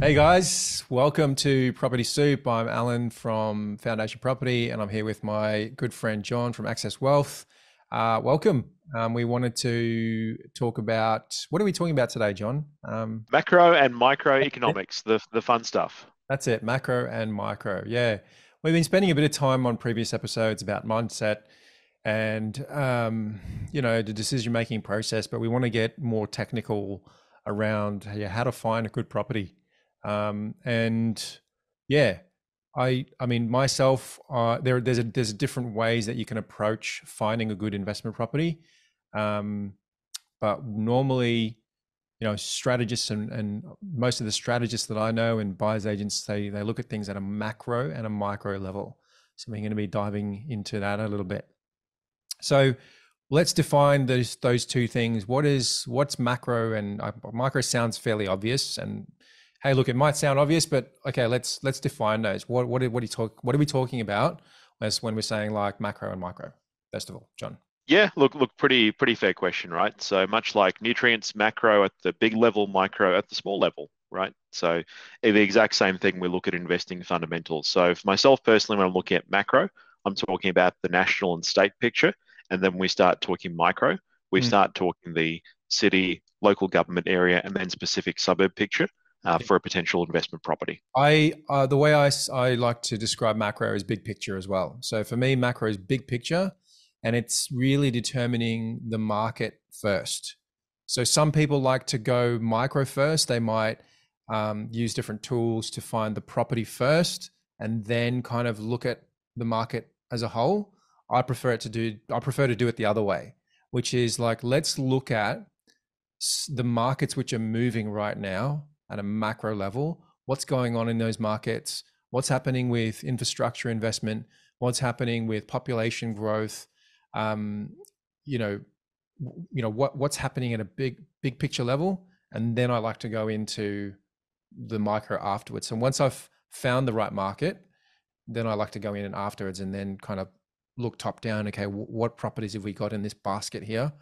Hey guys, welcome to Property Soup. I'm Alan from Foundation Property, and I'm here with my good friend John from Access Wealth. Welcome. We wanted to talk about, what are we talking about today, John? Macro and microeconomics, the fun stuff. That's it, macro and micro. Yeah, we've been spending a bit of time on previous episodes about mindset and you know, the decision-making process, but we want to get more technical around how to find a good property. And yeah, I mean myself, there's different ways that you can approach finding a good investment property. But normally, you know, strategists and most of the strategists that I know and buyers agents, they look at things at a macro and a micro level. So we're going to be diving into that a little bit. So let's define those two things. What's macro, and micro sounds fairly obvious, and hey, look, it might sound obvious, but okay, let's define those. What are we talking about as when we're saying like macro and micro? First of all, John. Yeah, look, pretty fair question, right? So much like nutrients, macro at the big level, micro at the small level, right? So the exact same thing. We look at investing fundamentals. So for myself personally, when I'm looking at macro, I'm talking about the national and state picture, and then we start talking micro. We start talking the city, local government area, and then specific suburb picture. For a potential investment property. The way I like to describe macro is big picture as well. So for me, macro is big picture, and it's really determining the market first. So some people like to go micro first. They might use different tools to find the property first and then kind of look at the market as a whole. I prefer to do it the other way, which is like, let's look at the markets which are moving right now at a macro level. What's going on in those markets? What's happening with infrastructure investment? What's happening with population growth? What's happening at a big picture level? And then I like to go into the micro afterwards. And once I've found the right market, then I like to go in and afterwards and then kind of look top down. Okay, what properties have we got in this basket here?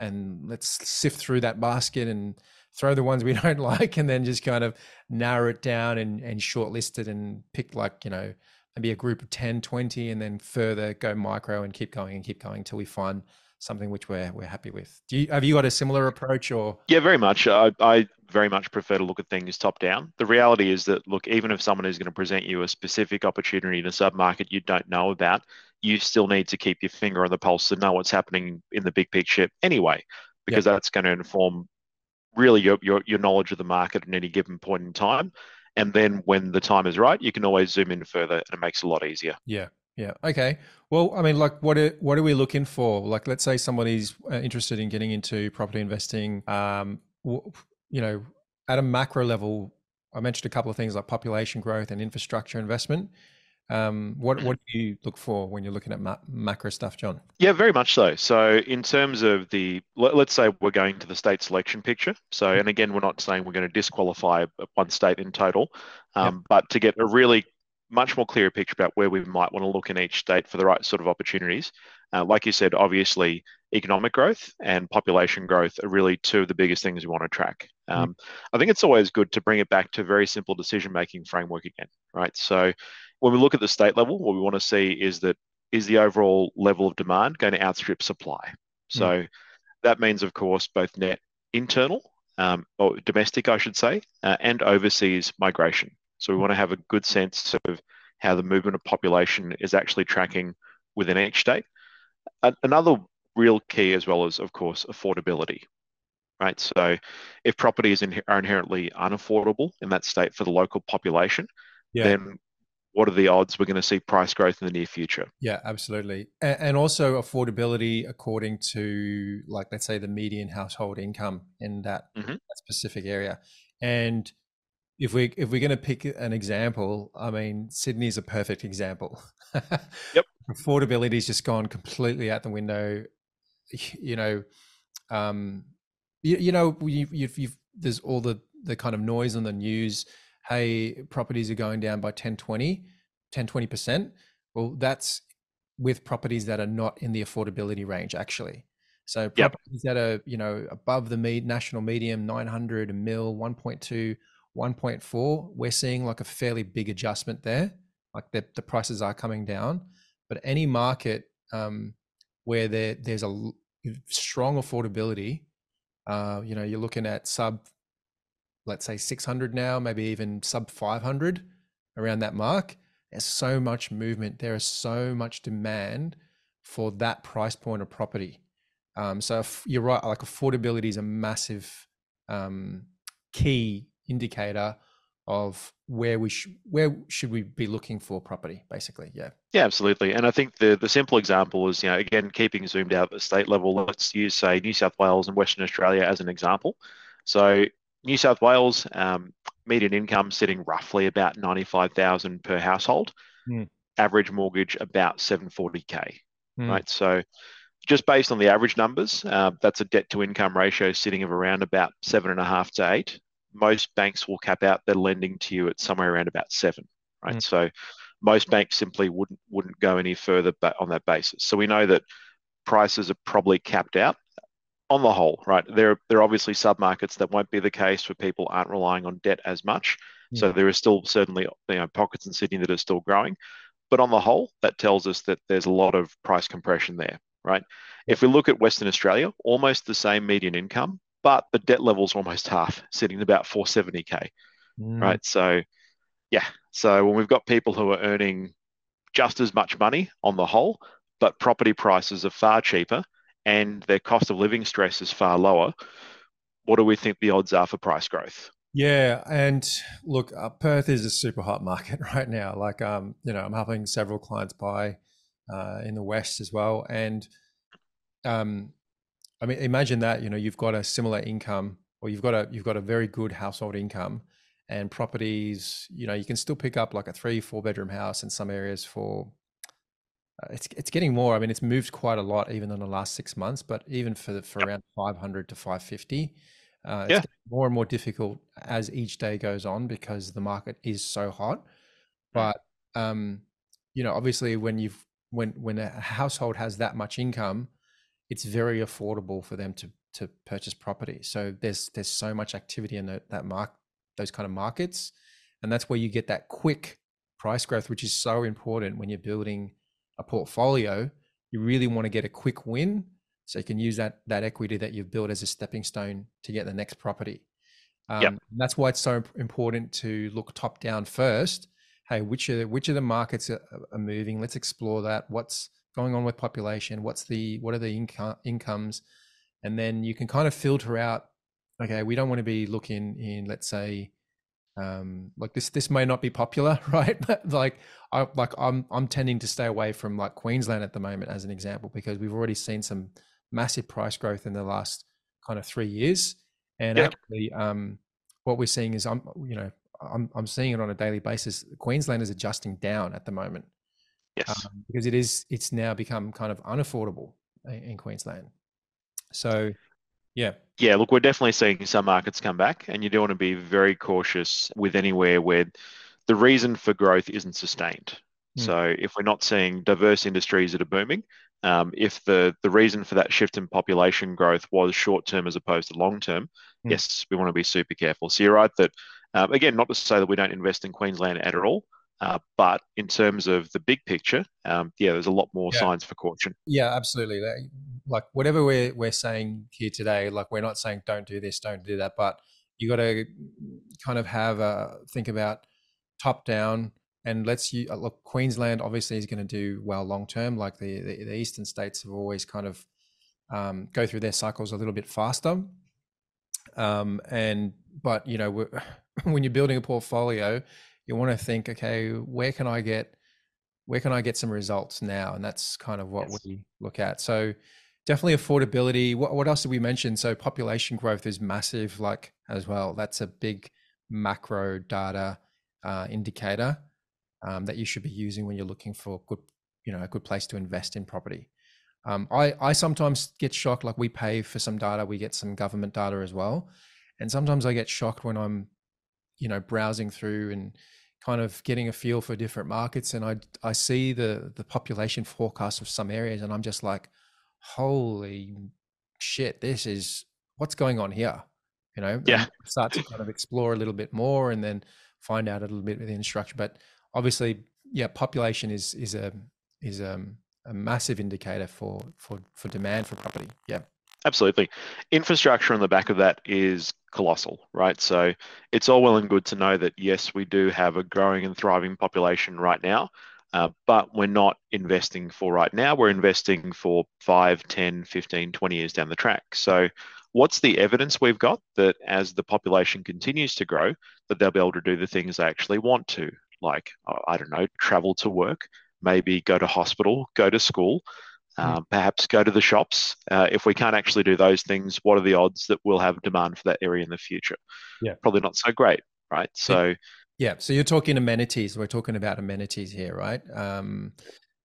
And let's sift through that basket and throw the ones we don't like, and then just kind of narrow it down and shortlist it and pick, like, you know, maybe a group of 10, 20, and then further go micro and keep going till we find something which we're happy with. Have you got a similar approach or? Yeah, very much. I very much prefer to look at things top down. The reality is that, look, even if someone is going to present you a specific opportunity in a submarket you don't know about, you still need to keep your finger on the pulse and know what's happening in the big picture anyway, because that's going to inform really your knowledge of the market at any given point in time. And then when the time is right, you can always zoom in further, and it makes it a lot easier. Yeah. Yeah. Okay. Well, I mean, like, what are we looking for? Like, let's say somebody's interested in getting into property investing, you know, at a macro level. I mentioned a couple of things like population growth and infrastructure investment. What do you look for when you're looking at macro stuff, John? Yeah, very much so. So in terms of let's say we're going to the state selection picture. So, and again, we're not saying we're going to disqualify one state in total, but to get a really much more clearer picture about where we might want to look in each state for the right sort of opportunities. Like you said, obviously, economic growth and population growth are really two of the biggest things we want to track. I think it's always good to bring it back to a very simple decision-making framework again, right? So when we look at the state level, what we want to see is the overall level of demand going to outstrip supply? So that means, of course, both net internal, or domestic, I should say, and overseas migration. So we want to have a good sense of how the movement of population is actually tracking within each state. Another real key as well is, of course, affordability, right? So if properties are inherently unaffordable in that state for the local population, then what are the odds we're going to see price growth in the near future? Yeah, absolutely. And also affordability according to, like, let's say the median household income in that specific area. And if we're going to pick an example, I mean, Sydney is a perfect example. Yep. Affordability has just gone completely out the window. There's all the kind of noise on the news. Hey, properties are going down by 10-20%. Well, that's with properties that are not in the affordability range, actually. So properties that are, you know, above the national median, 900, a mil, 1.2, 1.4, we're seeing like a fairly big adjustment there. Like the prices are coming down, but any market where there's a strong affordability, you know, you're looking at sub, let's say 600 now, maybe even sub 500 around that mark. There's so much movement. There is so much demand for that price point of property. So if you're right, like affordability is a massive key indicator of where should we be looking for property, basically. Yeah, absolutely. And I think the simple example is, you know, again, keeping zoomed out at the state level, let's use, say, New South Wales and Western Australia as an example. So New South Wales, median income sitting roughly about $95,000 per household, average mortgage about $740K, right? So just based on the average numbers, that's a debt to income ratio sitting of around about 7.5 to 8. Most banks will cap out their lending to you at somewhere around about 7, right? So most banks simply wouldn't go any further on that basis. So we know that prices are probably capped out on the whole, right? There are obviously submarkets that won't be the case where people aren't relying on debt as much. So there are still certainly, you know, pockets in Sydney that are still growing, but on the whole, that tells us that there's a lot of price compression there, right? If we look at Western Australia, almost the same median income, but the debt level's almost half, sitting at about $470K, right? So yeah, so when we've got people who are earning just as much money on the whole, but property prices are far cheaper and their cost of living stress is far lower, what do we think the odds are for price growth? Yeah, and look, Perth is a super hot market right now. Like, you know, I'm helping several clients buy in the West as well. And I mean, imagine that, you know, you've got a similar income, or you've got a very good household income, and properties, you know, you can still pick up like a 3-4 bedroom house in some areas for, it's getting more. I mean, it's moved quite a lot even in the last 6 months, but even for around 500 to 550, it's getting more and more difficult as each day goes on because the market is so hot. But, you know, obviously when a household has that much income, it's very affordable for them to purchase property. So there's so much activity in those kind of markets, and that's where you get that quick price growth, which is so important when you're building a portfolio. You really want to get a quick win so you can use that equity that you've built as a stepping stone to get the next property. That's why it's so important to look top down first. Hey, which of the markets are moving? Let's explore that. What's going on with population? What are the incomes? And then you can kind of filter out, okay, we don't want to be looking in, let's say, like this may not be popular, right? But like, I'm tending to stay away from like Queensland at the moment as an example, because we've already seen some massive price growth in the last kind of 3 years. And actually, what we're seeing is I'm seeing it on a daily basis. Queensland is adjusting down at the moment. Yes, because it's now become kind of unaffordable in Queensland. So, yeah. Look, we're definitely seeing some markets come back, and you do want to be very cautious with anywhere where the reason for growth isn't sustained. So, if we're not seeing diverse industries that are booming, if the reason for that shift in population growth was short term as opposed to long term, yes, we want to be super careful. So you're right that again, not to say that we don't invest in Queensland at all. But in terms of the big picture, there's a lot more signs for caution. Yeah, absolutely. Like whatever we're saying here today, like we're not saying don't do this, don't do that, but you got to kind of think about top down, and look, Queensland obviously is going to do well long term. Like the eastern states have always kind of go through their cycles a little bit faster. But you know, when you're building a portfolio, you want to think, okay, where can I get some results now? And that's kind of what we look at. So definitely affordability. What else did we mention? So population growth is massive, like as well. That's a big macro data indicator that you should be using when you're looking for a good place to invest in property. I sometimes get shocked, like we pay for some data, we get some government data as well. And sometimes I get shocked when I'm browsing through and kind of getting a feel for different markets. And I see the population forecast of some areas, and I'm just like, holy shit, what's going on here? you know, start to kind of explore a little bit more and then find out a little bit within structure. But obviously, yeah, population is a massive indicator for demand for property. Yeah, absolutely. Infrastructure on the back of that is colossal, right? So it's all well and good to know that, yes, we do have a growing and thriving population right now, but we're not investing for right now. We're investing for 5, 10, 15, 20 years down the track. So what's the evidence we've got that as the population continues to grow, that they'll be able to do the things they actually want to, like, I don't know, travel to work, maybe go to hospital, go to school, perhaps go to the shops. If we can't actually do those things, what are the odds that we'll have demand for that area in the future? Yeah, probably not so great, right? So, yeah. So you're talking amenities. We're talking about amenities here, right?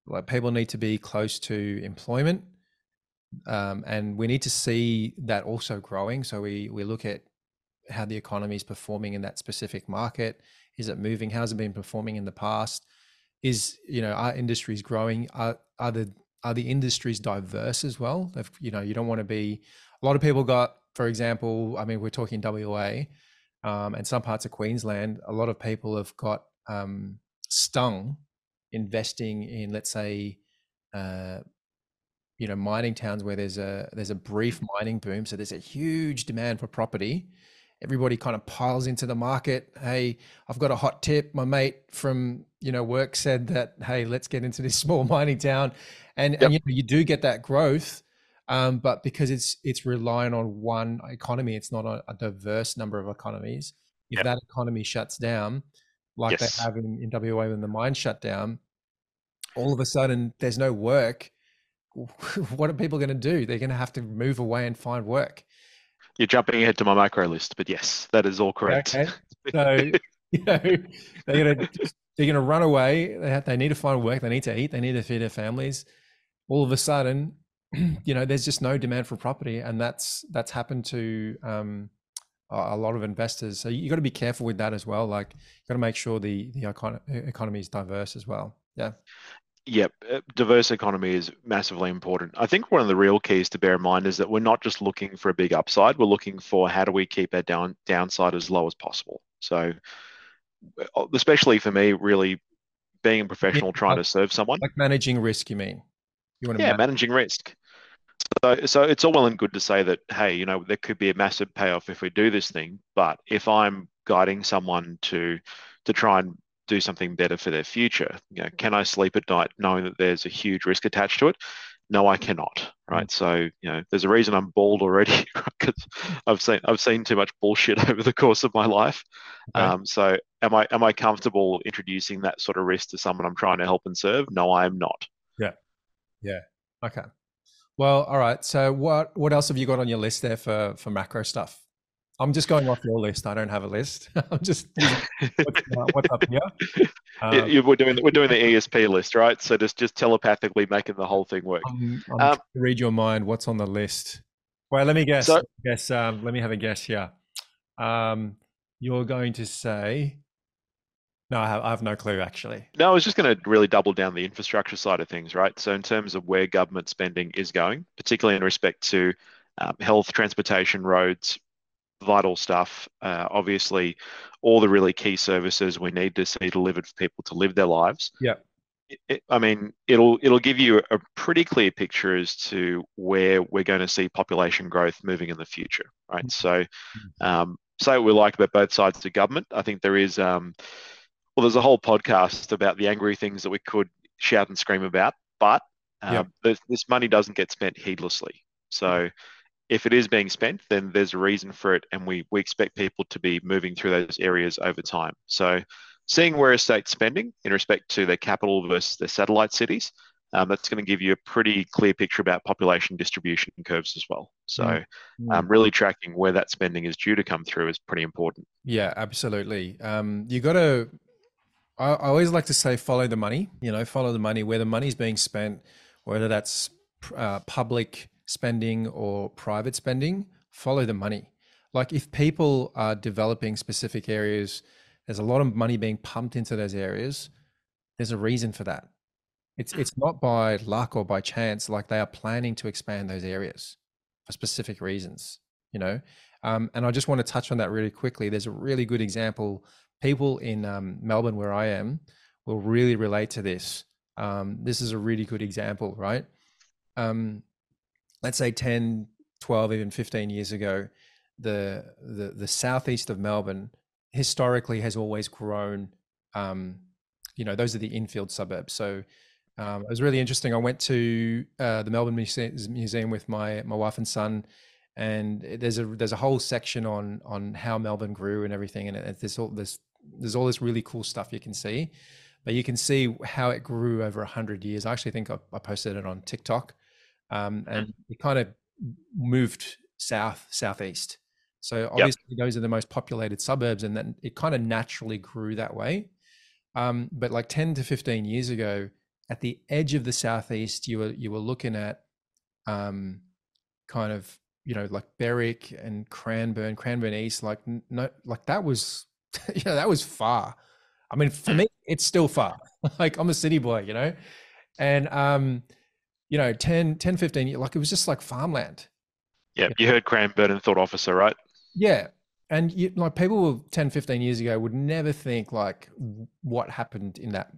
Like, people need to be close to employment, and we need to see that also growing. So we look at how the economy is performing in that specific market. Is it moving? How's it been performing in the past? Is, you know, our industries growing? Are the industries diverse as well? If, you know, you don't want to be, a lot of people got, for example, I mean, we're talking WA and some parts of Queensland, a lot of people have got stung investing in, let's say, you know, mining towns where there's a brief mining boom. So there's a huge demand for property. Everybody kind of piles into the market. Hey, I've got a hot tip. My mate from, you know, work said that, hey, let's get into this small mining town. And, and you know, you do get that growth, but because it's relying on one economy, it's not a diverse number of economies. If that economy shuts down, like they have in WA when the mine shut down, all of a sudden there's no work. What are people going to do? They're going to have to move away and find work. You're jumping ahead to my micro list, but yes, that is all correct. Okay. So, you know, they're gonna run away. They need to find work. They need to eat. They need to feed their families. All of a sudden, you know, there's just no demand for property, and that's happened to a lot of investors. So you got to be careful with that as well. Like, you got to make sure the economy is diverse as well. Yeah. Yep, diverse economy is massively important. I think one of the real keys to bear in mind is that we're not just looking for a big upside. We're looking for how do we keep our downside as low as possible. So, especially for me, really being a professional, trying to serve someone. Like managing risk, you mean? You want to managing risk. So it's all well and good to say that, hey, you know, there could be a massive payoff if we do this thing. But if I'm guiding someone to try and do something better for their future, you know, can I sleep at night knowing that there's a huge risk attached to it? No, I cannot. Right. So, you know, there's a reason I'm bald already, because I've seen too much bullshit over the course of my life. Okay. So am I comfortable introducing that sort of risk to someone I'm trying to help and serve? No, I am not. Yeah. Yeah. Okay. Well, all right. So what else have you got on your list there for macro stuff? I'm just going off your list. I don't have a list. I'm just what's up here. We're doing the ESP list, right? So just telepathically making the whole thing work. I'm trying to read your mind. What's on the list? Well, let me guess. Let me have a guess here. You're going to say no. I have no clue, actually. No, I was just going to really double down the infrastructure side of things, right? So in terms of where government spending is going, particularly in respect to health, transportation, roads. Vital stuff. Obviously, all the really key services we need to see delivered for people to live their lives. Yeah, I mean, it'll give you a pretty clear picture as to where we're going to see population growth moving in the future, right? Mm-hmm. So, say what we like about both sides of government. I think there is, there's a whole podcast about the angry things that we could shout and scream about, but this money doesn't get spent heedlessly. So. Mm-hmm. If it is being spent, then there's a reason for it, and we expect people to be moving through those areas over time. So seeing where a state's spending in respect to their capital versus their satellite cities, that's going to give you a pretty clear picture about population distribution curves as well. So really tracking where that spending is due to come through is pretty important. Yeah, absolutely. I always like to say follow the money, you know, follow the money where the money's being spent, whether that's public spending or private spending. Follow the money. Like, if people are developing specific areas, there's a lot of money being pumped into those areas. There's a reason for that. It's not by luck or by chance. Like, they are planning to expand those areas for specific reasons, you know, And I just want to touch on that really quickly. There's a really good example. People in Melbourne, where I am, will really relate to this. This is a really good example, right? Let's say 10, 12, even 15 years ago, the southeast of Melbourne historically has always grown. You know, those are the infield suburbs. So it was really interesting. I went to the Melbourne Museum with my wife and son, and there's a whole section on how Melbourne grew and everything. And there's all this really cool stuff you can see, but you can see how it grew over 100 years. I actually think I posted it on TikTok, and it kind of moved southeast. So obviously those are the most populated suburbs, and then it kind of naturally grew that way. But like 10 to 15 years ago, at the edge of the southeast, you were looking at kind of, you know, like Berwick and Cranbourne East, like no, like that was, you know, that was far. I mean, for me, it's still far. Like I'm a city boy, you know, and you know, 10, 15, like it was just like farmland. Yeah, you heard Cranbourne and thought officer, right? Yeah. And you, like people 10, 15 years ago would never think like what happened in that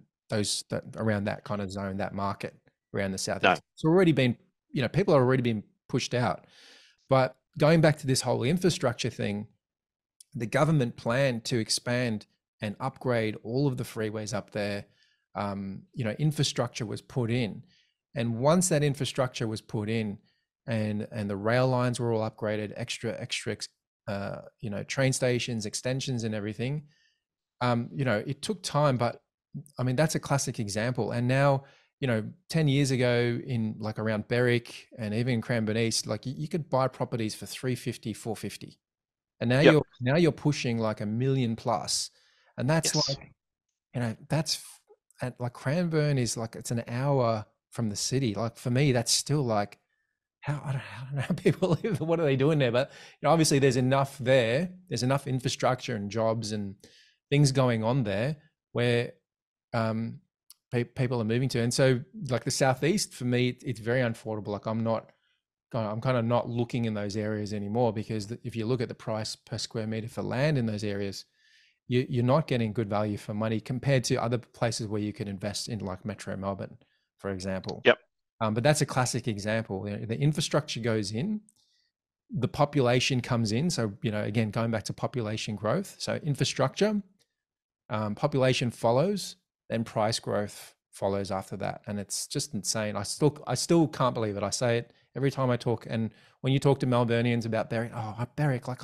around that kind of zone, that market around the southeast. No. It's already been, you know, people are already being pushed out. But going back to this whole infrastructure thing, the government planned to expand and upgrade all of the freeways up there. You know, infrastructure was put in. And once that infrastructure was put in, and the rail lines were all upgraded, extra you know, train stations, extensions and everything, you know, it took time, but I mean, that's a classic example. And now, you know, 10 years ago in like around Berwick and even Cranbourne East, like you could buy properties for $350, $450. And now you're pushing like $1 million+. And that's like, you know, that's at like Cranbourne is like, it's an hour from the city. Like for me, that's still like, I don't know how people live. What are they doing there? But you know, obviously there's enough there. There's enough infrastructure and jobs and things going on there where people are moving to. And so like the southeast for me, it's very unaffordable. Like I'm kind of not looking in those areas anymore, because if you look at the price per square meter for land in those areas, you're not getting good value for money compared to other places where you could invest in, like Metro Melbourne, for example. Yep. But that's a classic example. The infrastructure goes in, the population comes in. So, you know, again, going back to population growth. So infrastructure, population follows, then price growth follows after that. And it's just insane. I still can't believe it. I say it every time I talk. And when you talk to Melburnians about Berwick, oh, Berwick, like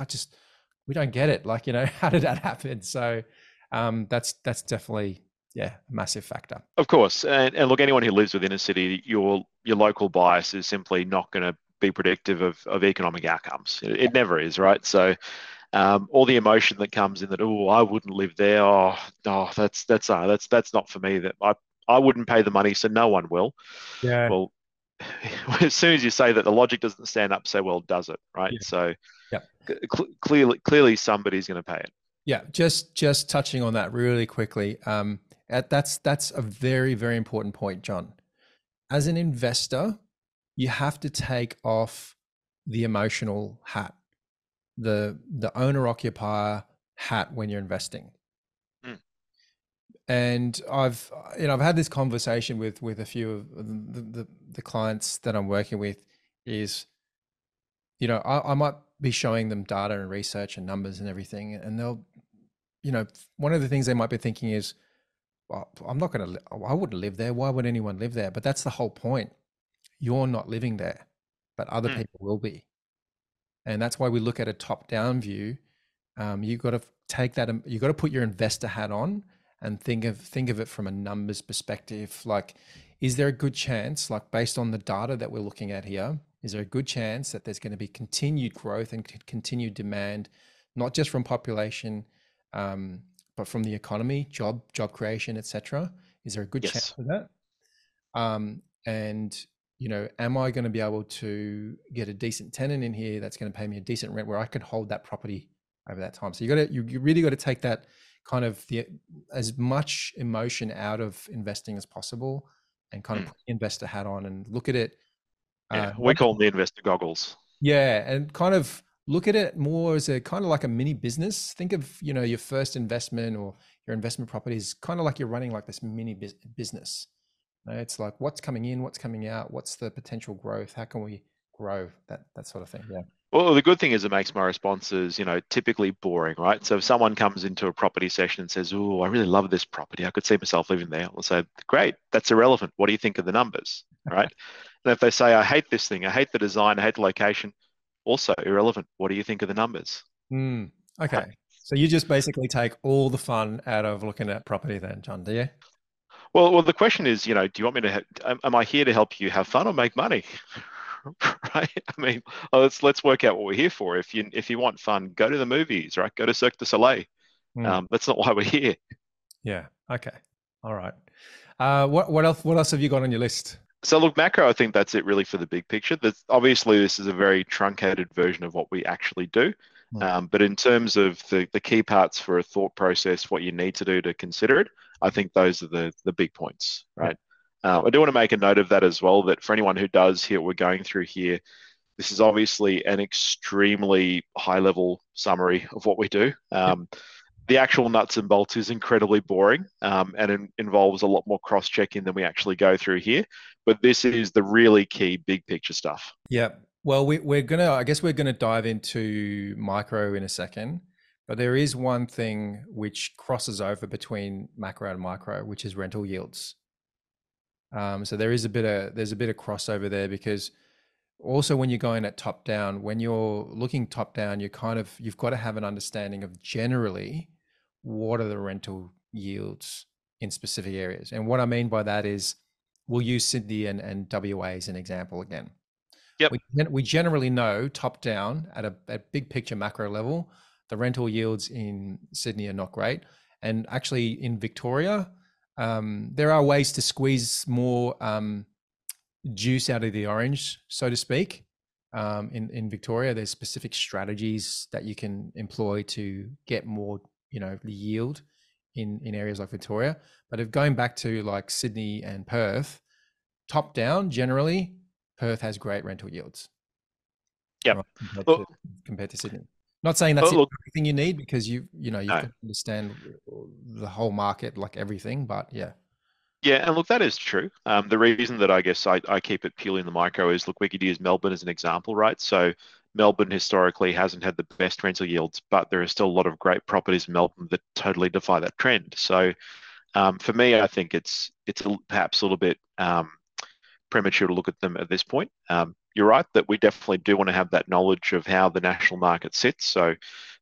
we don't get it. Like, you know, how did that happen? So that's definitely... yeah, a massive factor. Of course. And look, anyone who lives within a city, your local bias is simply not going to be predictive of economic outcomes. It never is, right? So all the emotion that comes in that, oh, I wouldn't live there. Oh, no, that's not for me. That I wouldn't pay the money, so no one will. Yeah. Well, as soon as you say that, the logic doesn't stand up so well, does it? Right? Yeah. So clearly somebody's going to pay it. Yeah, just touching on that really quickly. That's a very, very important point, John. As an investor, you have to take off the emotional hat, the owner-occupier hat when you're investing. Mm. And I've had this conversation with a few of the clients that I'm working with. Is, you know, I might be showing them data and research and numbers and everything, and they'll, you know, one of the things they might be thinking is, well, I wouldn't live there. Why would anyone live there? But that's the whole point. You're not living there, but other people will be. And that's why we look at a top-down view. You've got to take that, you've got to put your investor hat on and think of it from a numbers perspective. Like, is there a good chance, like based on the data that we're looking at here, is there a good chance that there's going to be continued growth and continued demand, not just from population, but from the economy, job creation, etc.? Is there a good chance for that? And, you know, am I going to be able to get a decent tenant in here that's going to pay me a decent rent where I could hold that property over that time? So you really got to take that kind of as much emotion out of investing as possible, and kind of put the investor hat on and look at it. Yeah, we call them the investor goggles. Yeah, and kind of look at it more as a kind of like a mini business. Think of, you know, your first investment or your investment property is kind of like you're running like this mini business. It's like what's coming in, what's coming out, what's the potential growth, how can we grow, that sort of thing. Yeah. Well, the good thing is it makes my responses, you know, typically boring, right? So if someone comes into a property session and says, "Oh, I really love this property, I could see myself living there," I'll say, "Great, that's irrelevant. What do you think of the numbers?" Right? And if they say, "I hate this thing, I hate the design, I hate the location," also irrelevant. What do you think of the numbers? Mm, okay. Right. So you just basically take all the fun out of looking at property then, John, do you? Well, the question is, you know, do you want me to, am I here to help you have fun or make money? Right? I mean, let's work out what we're here for. If you want fun, go to the movies, right? Go to Cirque du Soleil. Mm. That's not why we're here. Yeah. Okay. All right. What else have you got on your list? So look, macro, I think that's it really for the big picture. Obviously, this is a very truncated version of what we actually do. Mm. But in terms of the key parts for a thought process, what you need to do to consider it, I think those are the big points, right? Mm. I do want to make a note of that as well, that for anyone who does hear what we're going through here, this is obviously an extremely high-level summary of what we do. The actual nuts and bolts is incredibly boring and it involves a lot more cross-checking than we actually go through here. But this is the really key big picture stuff. Yeah. Well, I guess we're going to dive into micro in a second, but there is one thing which crosses over between macro and micro, which is rental yields. So there's a bit of crossover there, because also when you're going at top down, when you're looking top down, you've got to have an understanding of generally what are the rental yields in specific areas. And what I mean by that is, we'll use Sydney and WA as an example again. Yep. We generally know top down at a big picture macro level, the rental yields in Sydney are not great. And actually in Victoria, there are ways to squeeze more juice out of the orange, so to speak. In Victoria, there's specific strategies that you can employ to get more, you know, the yield in areas like Victoria. But if going back to like Sydney and Perth, top down generally, Perth has great rental yields. Yeah, right, compared to Sydney. Not saying that's everything you need, because you can understand the whole market, like everything, but yeah. Yeah, and look, that is true. The reason that I guess I keep it purely in the micro is, look, we could use Melbourne as an example, right? So Melbourne historically hasn't had the best rental yields, but there are still a lot of great properties in Melbourne that totally defy that trend. So for me, I think it's perhaps a little bit premature to look at them at this point. You're right that we definitely do want to have that knowledge of how the national market sits. So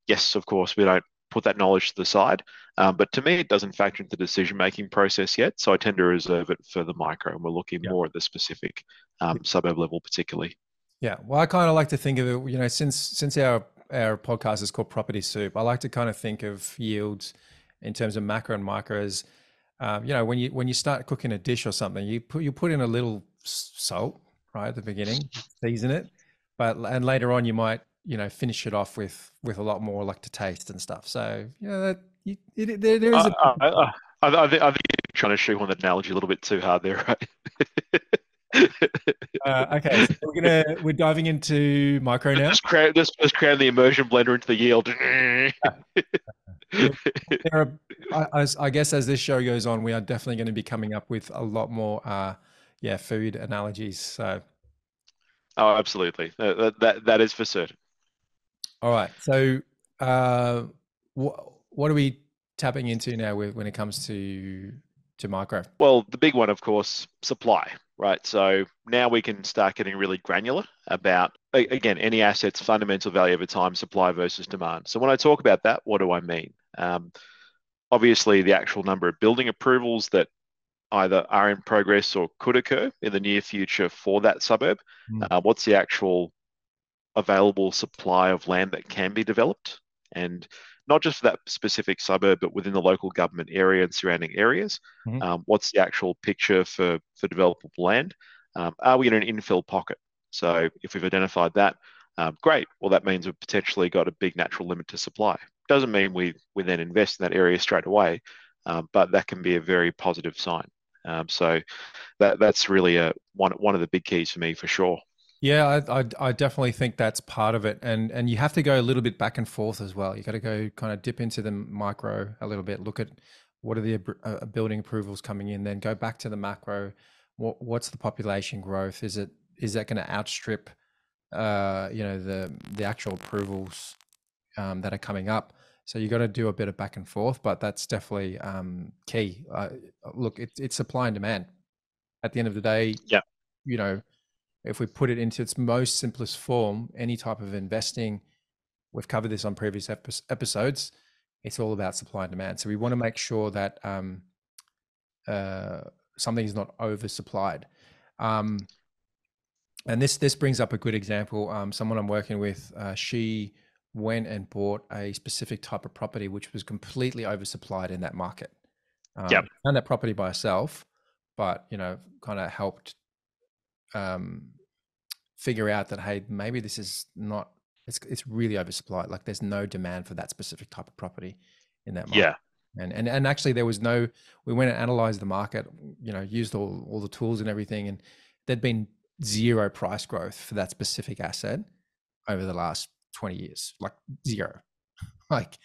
yes, of course, we don't put that knowledge to the side. But to me, it doesn't factor into the decision-making process yet. So I tend to reserve it for the micro, and we're looking more at the specific suburb level particularly. Yeah. Well, I kind of like to think of it, you know, since our podcast is called Property Soup, I like to kind of think of yields in terms of macro and micro as, you know, when you start cooking a dish or something, you put in a little salt, right at the beginning, season it, and later on you might, you know, finish it off with a lot more, like, to taste and stuff. So you know that there is. I think you're trying to shoehorn that analogy a little bit too hard there, right? Okay, so we're diving into micro now. Just cram the immersion blender into the yield. I guess as this show goes on, we are definitely going to be coming up with a lot more. Food analogies. So, oh, absolutely, that is for certain. All right. So, what are we tapping into now when it comes to micro? Well, the big one, of course, supply. Right. So now we can start getting really granular about, again, any asset's fundamental value over time, supply versus demand. So when I talk about that, what do I mean? Obviously, the actual number of building approvals that either are in progress or could occur in the near future for that suburb. Mm. What's the actual available supply of land that can be developed? And not just for that specific suburb, but within the local government area and surrounding areas. Mm. What's the actual picture for developable land? Are we in an infill pocket? So if we've identified that, great. Well, that means we've potentially got a big natural limit to supply. Doesn't mean we then invest in that area straight away, but that can be a very positive sign. So that's really one of the big keys for me, for sure. Yeah, I definitely think that's part of it. And you have to go a little bit back and forth as well. You got to go kind of dip into the micro a little bit, look at what are the building approvals coming in, then go back to the macro. What's the population growth? Is that going to outstrip, the actual approvals that are coming up? So you got to do a bit of back and forth, but that's definitely key. Look, it's supply and demand. At the end of the day, yeah, if we put it into its most simplest form, any type of investing, we've covered this on previous episodes, it's all about supply and demand. So we want to make sure that something is not oversupplied. And this brings up a good example. Someone I'm working with, she went and bought a specific type of property which was completely oversupplied in that market. Found that property by herself, but kind of helped figure out that, hey, maybe this is not, it's really oversupplied. Like there's no demand for that specific type of property in that market. Yeah. And actually there was no, we went and analyzed the market, used all the tools and everything. And there'd been zero price growth for that specific asset over the last 20 years, like zero. Like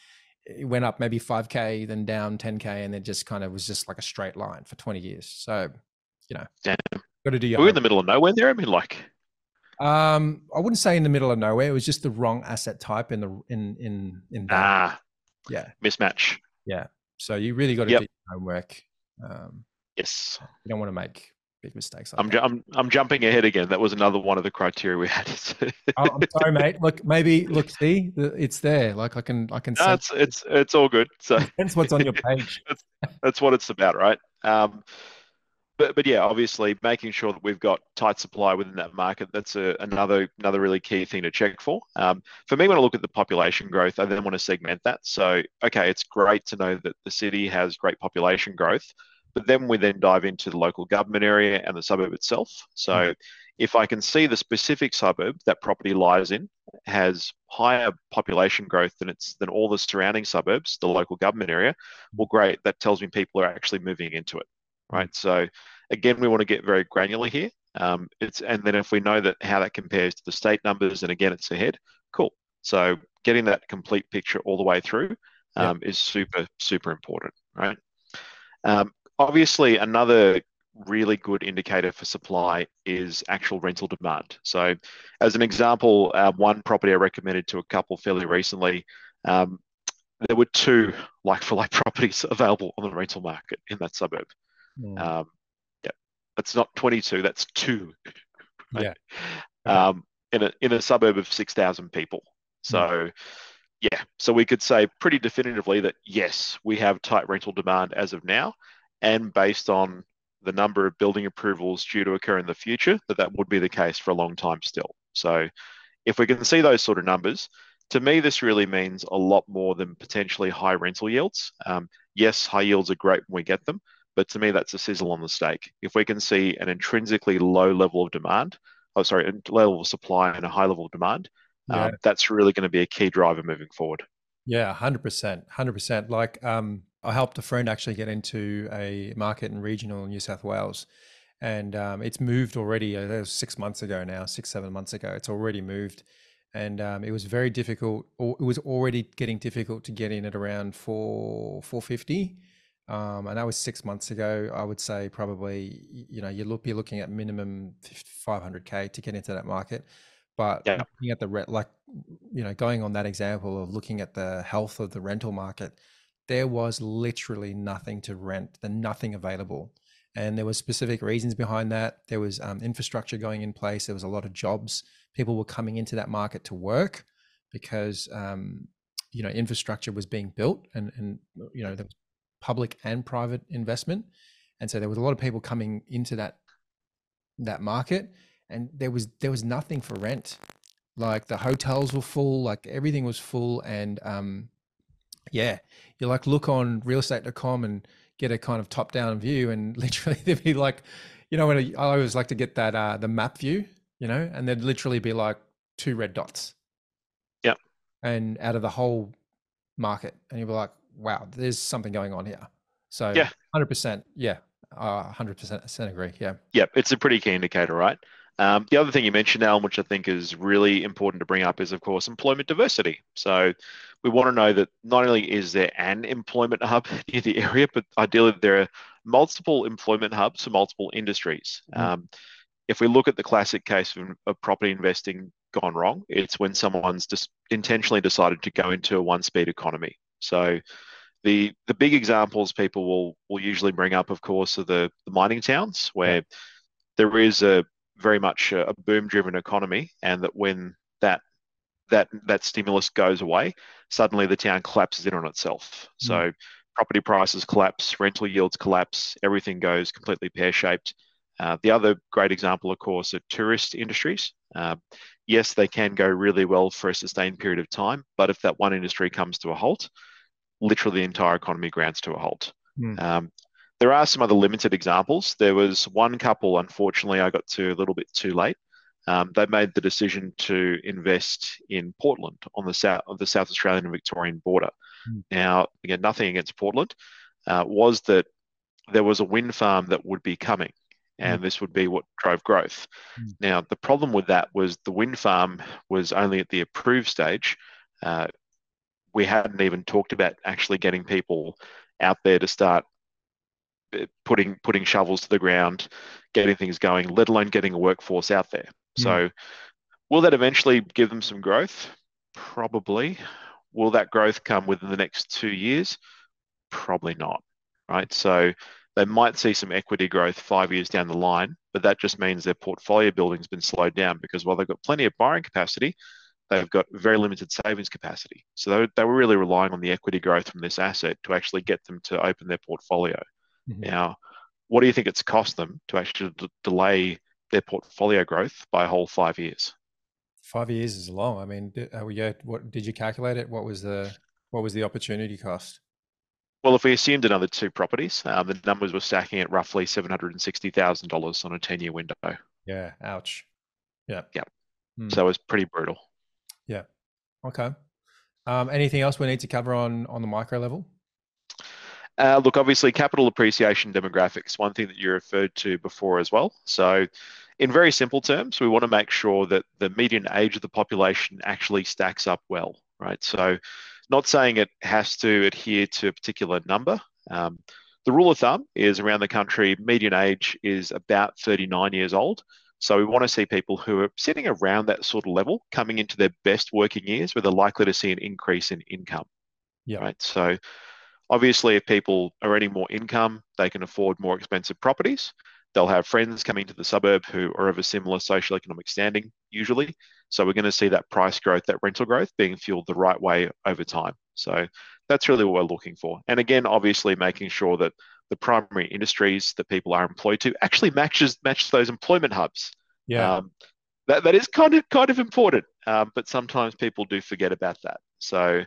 it went up maybe 5K, then down 10K. And then just kind of was just like a straight line for 20 years. So, damn. Got to do your own. We're in the middle of nowhere there. I mean, I wouldn't say in the middle of nowhere. It was just the wrong asset type in that. Yeah, mismatch. Yeah, so you really got to do your homework. Yes, you don't want to make big mistakes. I'm jumping ahead again. That was another one of the criteria we had. Oh, I'm sorry, mate. Look, see, it's there. Like I can. No, sense it's all good. So that's what's on your page. that's what it's about, right? But yeah, obviously making sure that we've got tight supply within that market, that's another really key thing to check for. For me, when I look at the population growth, I then want to segment that. So, okay, it's great to know that the city has great population growth, but then we then dive into the local government area and the suburb itself. So if I can see the specific suburb that property lies in has higher population growth than all the surrounding suburbs, the local government area, well, great, that tells me people are actually moving into it. Right. So again, we want to get very granular here. And then if we know that how that compares to the state numbers, and again, it's ahead, cool. So getting that complete picture all the way through is super, super important. Right. Obviously, another really good indicator for supply is actual rental demand. So as an example, one property I recommended to a couple fairly recently, there were two like-for-like properties available on the rental market in that suburb. That's not 22, that's two. Right? Yeah. In a suburb of 6,000 people. So so we could say pretty definitively that yes, we have tight rental demand as of now, and based on the number of building approvals due to occur in the future, that would be the case for a long time still. So if we can see those sort of numbers, to me, this really means a lot more than potentially high rental yields. Yes, high yields are great when we get them, but to me, that's a sizzle on the steak. If we can see an intrinsically low level of demand, a level of supply and a high level of demand, that's really going to be a key driver moving forward. Yeah, 100%, 100%. Like I helped a friend actually get into a market in regional New South Wales, and it's moved already. That was 6 months ago now, 6-7 months ago. It's already moved, and it was very difficult. It was already getting difficult to get in at around 450. And that was 6 months ago. I would say probably, you're looking at minimum 500K to get into that market. But looking at the, going on that example of looking at the health of the rental market, there was literally nothing to rent, nothing available. And there were specific reasons behind that. There was infrastructure going in place. There was a lot of jobs. People were coming into that market to work because, infrastructure was being built and there was public and private investment. And so there was a lot of people coming into that market, and there was nothing for rent. Like the hotels were full, like everything was full. And you look on realestate.com and get a kind of top down view, and literally there'd be like, I always like to get that, the map view, and there'd literally be like two red dots. Yep. And out of the whole market, and you'd be like, wow, there's something going on here. So 100%, 100% agree. Yeah. Yeah, it's a pretty key indicator, right? The other thing you mentioned, Alan, which I think is really important to bring up is, of course, employment diversity. So we want to know that not only is there an employment hub near the area, but ideally there are multiple employment hubs for multiple industries. Mm-hmm. If we look at the classic case of property investing gone wrong, it's when someone's just intentionally decided to go into a one-speed economy. So the big examples people will usually bring up, of course, are the mining towns, where yeah. there is very much a boom-driven economy, and that when that stimulus goes away, suddenly the town collapses in on itself. Mm. So property prices collapse, rental yields collapse, everything goes completely pear-shaped. The other great example, of course, are tourist industries. Yes, they can go really well for a sustained period of time, but if that one industry comes to a halt, literally the entire economy grounds to a halt. Mm. There are some other limited examples. There was one couple, unfortunately, I got to a little bit too late. They made the decision to invest in Portland on the South Australian and Victorian border. Mm. Now, again, nothing against Portland, was that there was a wind farm that would be coming. And this would be what drove growth. Mm. Now, the problem with that was the wind farm was only at the approved stage. We hadn't even talked about actually getting people out there to start putting shovels to the ground, getting things going, let alone getting a workforce out there. Mm. So will that eventually give them some growth? Probably. Will that growth come within the next 2 years? Probably not, right? So they might see some equity growth 5 years down the line, but that just means their portfolio building's been slowed down because while they've got plenty of borrowing capacity, they've got very limited savings capacity. So they were really relying on the equity growth from this asset to actually get them to open their portfolio. Mm-hmm. Now, what do you think it's cost them to actually delay their portfolio growth by a whole 5 years? 5 years is long. I mean, did you calculate it? What was the opportunity cost? Well, if we assumed another two properties, the numbers were stacking at roughly $760,000 on a 10-year window. Yeah. Ouch. Yeah. Yeah. Mm. So it was pretty brutal. Yeah. Okay. Anything else we need to cover on the micro level? Look, obviously, capital appreciation demographics, one thing that you referred to before as well. So in very simple terms, we want to make sure that the median age of the population actually stacks up well, right? So not saying it has to adhere to a particular number. The rule of thumb is around the country, median age is about 39 years old. So we want to see people who are sitting around that sort of level coming into their best working years where they're likely to see an increase in income. Yeah. Right. So obviously, if people are earning more income, they can afford more expensive properties. They'll have friends coming to the suburb who are of a similar socioeconomic standing, usually. So we're going to see that price growth, that rental growth being fueled the right way over time. So that's really what we're looking for. And again, obviously making sure that the primary industries that people are employed to actually match those employment hubs. Yeah. That is kind of important, but sometimes people do forget about that. So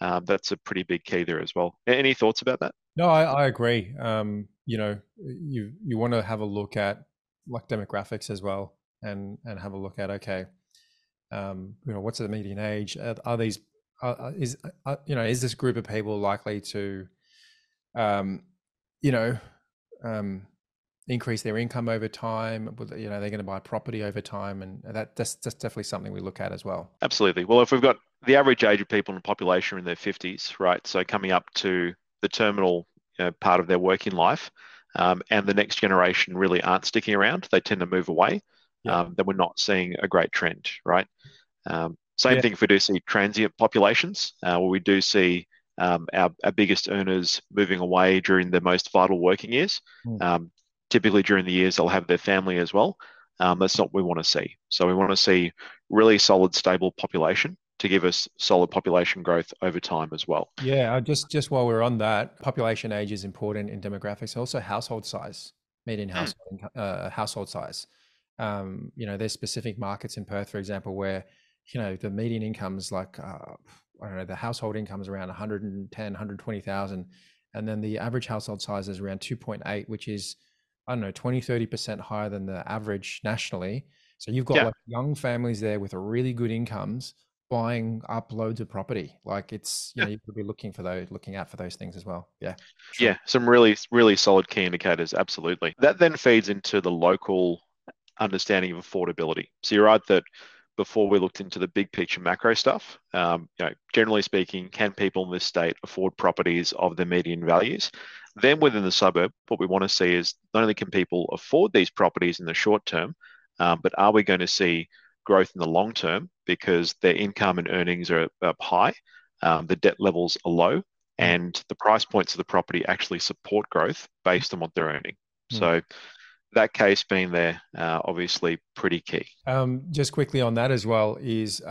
that's a pretty big key there as well. Any thoughts about that? No, I agree. You want to have a look at like demographics as well and have a look at, okay, what's the median age? Is this group of people likely to, increase their income over time? They're going to buy property over time, and that's definitely something we look at as well. Absolutely. Well, if we've got the average age of people in the population in their 50s, right? So coming up to the terminal part of their working life, and the next generation really aren't sticking around, they tend to move away. Yeah. Then we're not seeing a great trend, right? Same thing if we do see transient populations, where we do see our biggest earners moving away during their most vital working years. Mm. Typically during the years they'll have their family as well. That's not what we want to see. So we want to see really solid, stable population to give us solid population growth over time as well. Yeah, just while we're on that, population age is important in demographics. Also household size, median household size. There's specific markets in Perth, for example, where, the median income is like, the household income is around 110, 120,000. And then the average household size is around 2.8, which is, 20, 30% higher than the average nationally. So you've got like young families there with really good incomes buying up loads of property. Like it's, you could be looking out for those things as well. Yeah. Sure. Yeah. Some really, really solid key indicators. Absolutely. That then feeds into the local understanding of affordability. So you're right that before we looked into the big picture macro stuff, generally speaking, can people in this state afford properties of the median values? Then within the suburb, what we want to see is not only can people afford these properties in the short term, but are we going to see growth in the long term because their income and earnings are up high, the debt levels are low, and the price points of the property actually support growth based on what they're earning. So that case being there, obviously pretty key. Just quickly on that as well is,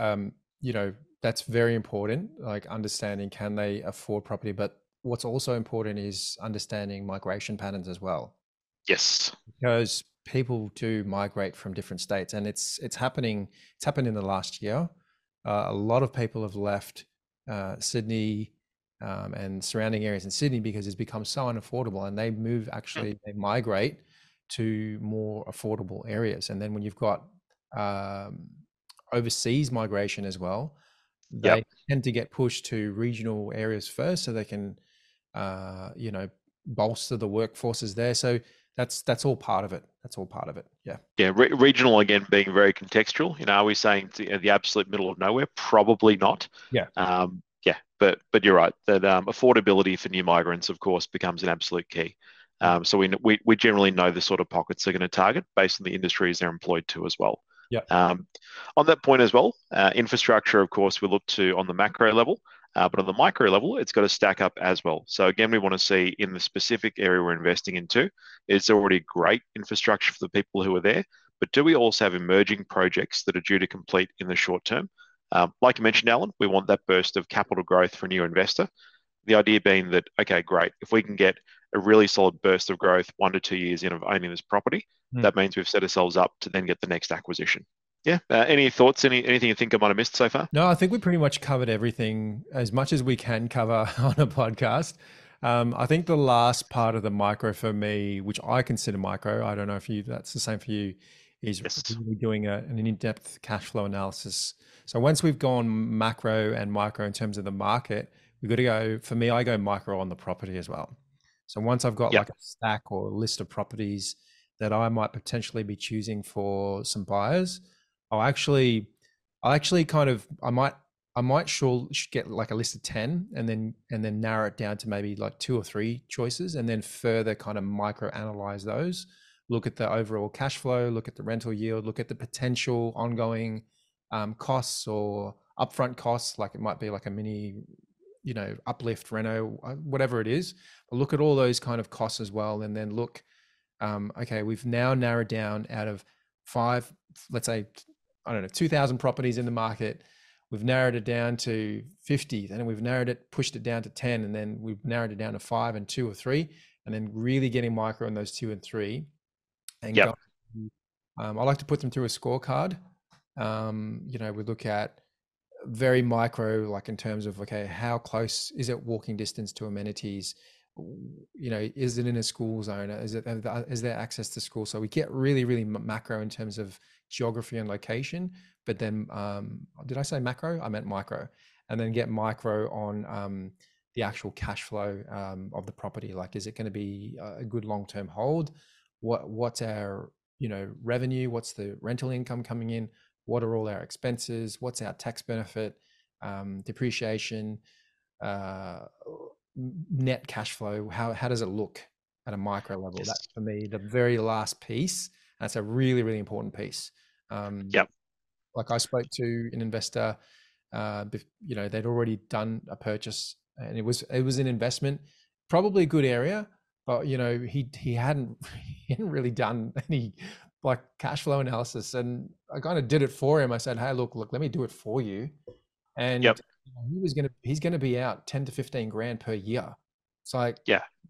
that's very important, like understanding can they afford property, but what's also important is understanding migration patterns as well. Yes. Because people do migrate from different states, and it's happened in the last year. A lot of people have left Sydney and surrounding areas in Sydney because it's become so unaffordable, and they migrate to more affordable areas. And then when you've got overseas migration as well, they tend to get pushed to regional areas first so they can bolster the workforces there. So that's all part of it. Yeah. Yeah. Regional, again, being very contextual. Are we saying the absolute middle of nowhere? Probably not. Yeah. But you're right that affordability for new migrants, of course, becomes an absolute key. So we generally know the sort of pockets they're going to target based on the industries they're employed to as well. Yeah. On that point as well, infrastructure, of course, we look to on the macro level. But on the micro level, it's got to stack up as well. So again, we want to see in the specific area we're investing into, it's already great infrastructure for the people who are there, but do we also have emerging projects that are due to complete in the short term? Like you mentioned, Alan, we want that burst of capital growth for a new investor. The idea being that, okay, great, if we can get a really solid burst of growth 1 to 2 years in of owning this property, that means we've set ourselves up to then get the next acquisition. Yeah. Any thoughts? Anything you think I might have missed so far? No, I think we pretty much covered everything as much as we can cover on a podcast. I think the last part of the micro for me, which I consider micro, I don't know if that's the same for you, is doing an in-depth cash flow analysis. So once we've gone macro and micro in terms of the market, we've got to go, for me, I go micro on the property as well. So once I've got like a stack or a list of properties that I might potentially be choosing for some buyers, I might get like a list of 10 and then narrow it down to maybe like 2 or 3 choices, and then further kind of micro analyze those, look at the overall cash flow, look at the rental yield, look at the potential ongoing costs or upfront costs. Like it might be like a mini, uplift, reno, whatever it is, but look at all those kind of costs as well. And then look, okay, we've now narrowed down out of 5, let's say, 2,000 properties in the market. We've narrowed it down to 50, then we've pushed it down to 10, and then we've narrowed it down to 5 and 2 or 3, and then really getting micro on those 2 and 3. And I like to put them through a scorecard. We look at very micro, like in terms of, okay, how close is it walking distance to amenities? Is it in a school zone? Is there access to school? So we get really, really macro in terms of geography and location, but then did I say macro? I meant micro. And then get micro on the actual cash flow of the property. Like, is it going to be a good long-term hold? What's our revenue? What's the rental income coming in? What are all our expenses? What's our tax benefit? Depreciation, net cash flow. How does it look at a micro level? Yes. That's for me the very last piece. That's a really, really important piece. Like I spoke to an investor, they'd already done a purchase, and it was an investment, probably a good area, but he hadn't really done any like cash flow analysis. And I kind of did it for him. I said, hey, look, let me do it for you. And he's going to be out 10 to 15 grand per year. It's like,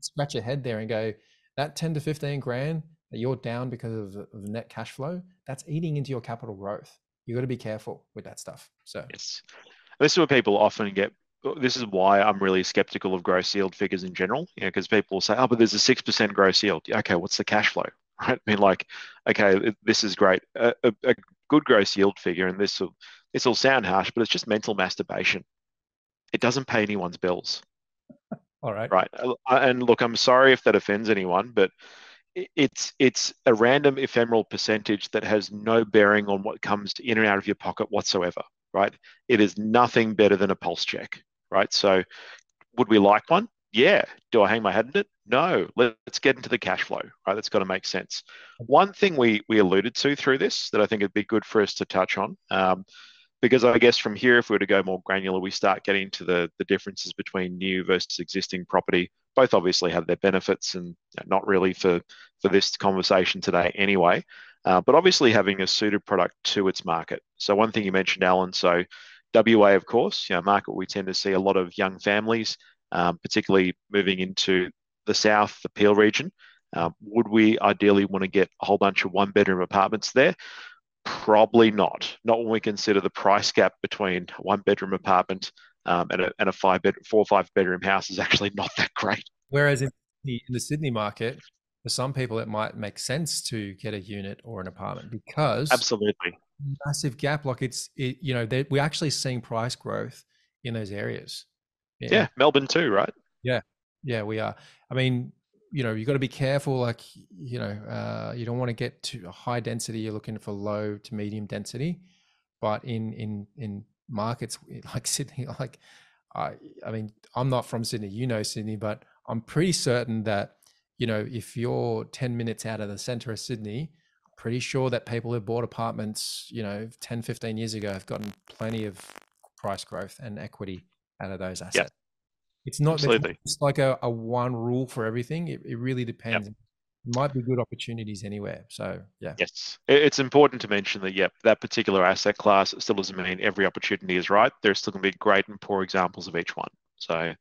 scratch your head there and go, that 10 to 15 grand that you're down because of the net cash flow, that's eating into your capital growth. You've got to be careful with that stuff. So yes, this is where people often get, this is why I'm really skeptical of gross yield figures in general, because people will say, oh, but there's a 6% gross yield. Okay, what's the cash flow? Right? I mean, like, okay, this is great. A good gross yield figure, and this will sound harsh, but it's just mental masturbation. It doesn't pay anyone's bills. All right. Right. And look, I'm sorry if that offends anyone, but it's a random ephemeral percentage that has no bearing on what comes in and out of your pocket whatsoever, right? It is nothing better than a pulse check, right? So would we like one? Yeah. Do I hang my head in it? No. Let's get into the cash flow, right? That's got to make sense. One thing we alluded to through this that I think it'd be good for us to touch on, because I guess from here, if we were to go more granular, we start getting into the differences between new versus existing property. Both obviously have their benefits and not really for this conversation today anyway, but obviously having a suited product to its market. So one thing you mentioned, Alan, so WA, of course, you know, market we tend to see a lot of young families, particularly moving into the south, the Peel region. Would we ideally want to get a whole bunch of one-bedroom apartments there? Probably not. Not when we consider the price gap between a one-bedroom apartment and a four or five-bedroom house is actually not that great. Whereas in the Sydney market, for some people, it might make sense to get a unit or an apartment because absolutely massive gap. Like we're actually seeing price growth in those areas. Yeah, Melbourne too, right? Yeah, we are. I mean, you've got to be careful, you don't want to get to high density. You're looking for low to medium density, but in markets like Sydney, I mean, I'm not from Sydney, Sydney, but I'm pretty certain that, if you're 10 minutes out of the center of Sydney, I'm pretty sure that people who bought apartments, 10, 15 years ago have gotten plenty of price growth and equity out of those assets. Yep. It's like a one rule for everything. It really depends. Yep. It might be good opportunities anywhere. So yeah. Yes. It's important to mention that, that particular asset class, it still doesn't mean every opportunity is right. There's still gonna be great and poor examples of each one. So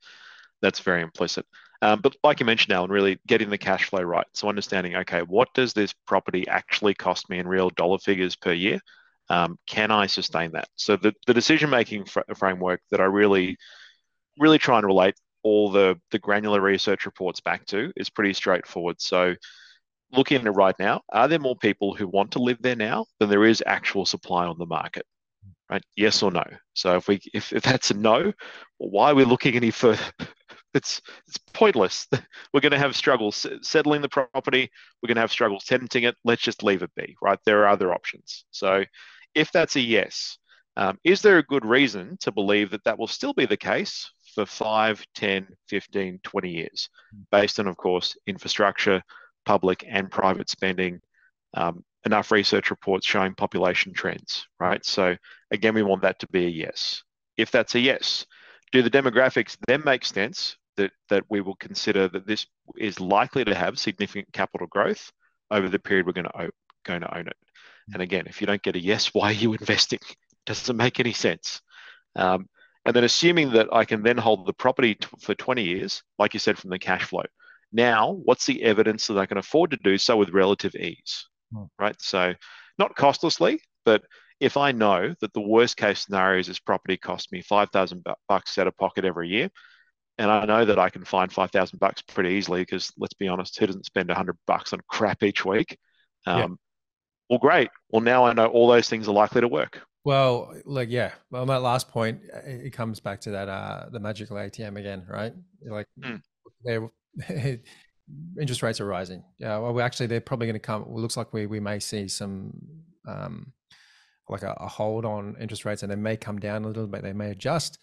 that's very implicit. But like you mentioned, Alan, really getting the cash flow right. So understanding, okay, what does this property actually cost me in real dollar figures per year? Can I sustain that? So the decision-making framework that I really try and relate all the granular research reports back to is pretty straightforward. So looking at it right now, are there more people who want to live there now than there is actual supply on the market, right? Yes or no? So if that's a no, well, why are we looking any further? It's pointless. We're going to have struggles settling the property. We're going to have struggles tenanting it. Let's just leave it be, right? There are other options. So if that's a yes, is there a good reason to believe that will still be the case for 5, 10, 15, 20 years, based on, of course, infrastructure, public and private spending, enough research reports showing population trends, right? So again, we want that to be a yes. If that's a yes, do the demographics then make sense that we will consider that this is likely to have significant capital growth over the period we're going to own it? And again, if you don't get a yes, why are you investing? Doesn't make any sense. And then assuming that I can then hold the property for 20 years, like you said, from the cash flow. Now, what's the evidence that I can afford to do so with relative ease, right? So not costlessly, but if I know that the worst case scenario is this property cost me $5,000 out of pocket every year, and I know that I can find $5,000 pretty easily because let's be honest, who doesn't spend $100 on crap each week? Well, great. Well, now I know all those things are likely to work. Well, on that last point, it comes back to that the magical ATM again, right? Interest rates are rising. Yeah, well, they're probably going to come. It looks like we may see some a hold on interest rates, and they may come down a little bit. They may adjust,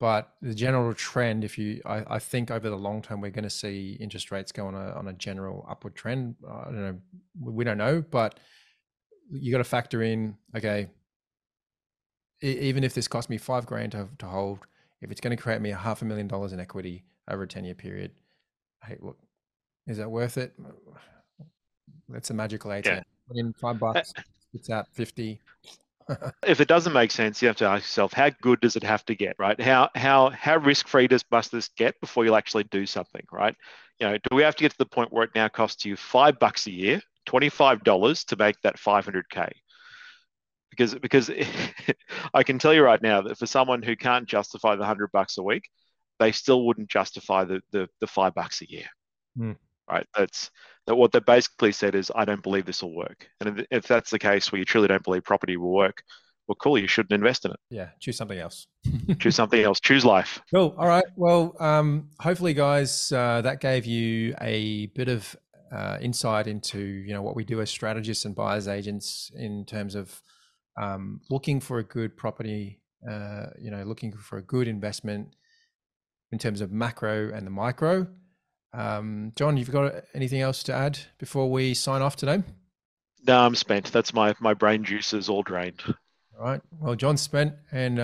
but the general trend, I think over the long term, we're going to see interest rates go on a general upward trend. I don't know. We don't know, but you got to factor in. Okay. Even if this cost me $5,000 to hold, if it's going to create me $500,000 in equity over a 10-year period, hey, look, is that worth it? That's a magical ATM. Yeah. Put in $5, it's out 50. If it doesn't make sense, you have to ask yourself, how good does it have to get, right? How risk-free must this get before you'll actually do something, right? Do we have to get to the point where it now costs you $5 a year, $25 to make that $500K? Because I can tell you right now that for someone who can't justify the $100 a week, they still wouldn't justify the $5 a year, right? What they basically said is, I don't believe this will work. And if that's the case where you truly don't believe property will work, well, cool, you shouldn't invest in it. Yeah, choose something else. Choose life. Cool. All right. Well, hopefully, guys, that gave you a bit of insight into, you know, what we do as strategists and buyers agents in terms of looking for a good property, you know, looking for a good investment in terms of macro and the micro. John, you've got anything else to add before we sign off today? No, I'm spent. That's my brain juice is all drained. All right. Well, John's spent, and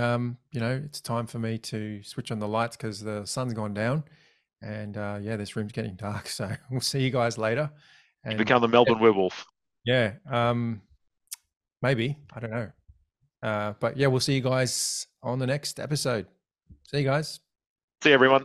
you know, it's time for me to switch on the lights because the sun's gone down, and yeah, this room's getting dark. So we'll see you guys later. And you become the Melbourne werewolf. Yeah. Maybe, I don't know. But yeah, we'll see you guys on the next episode. See you guys. See everyone.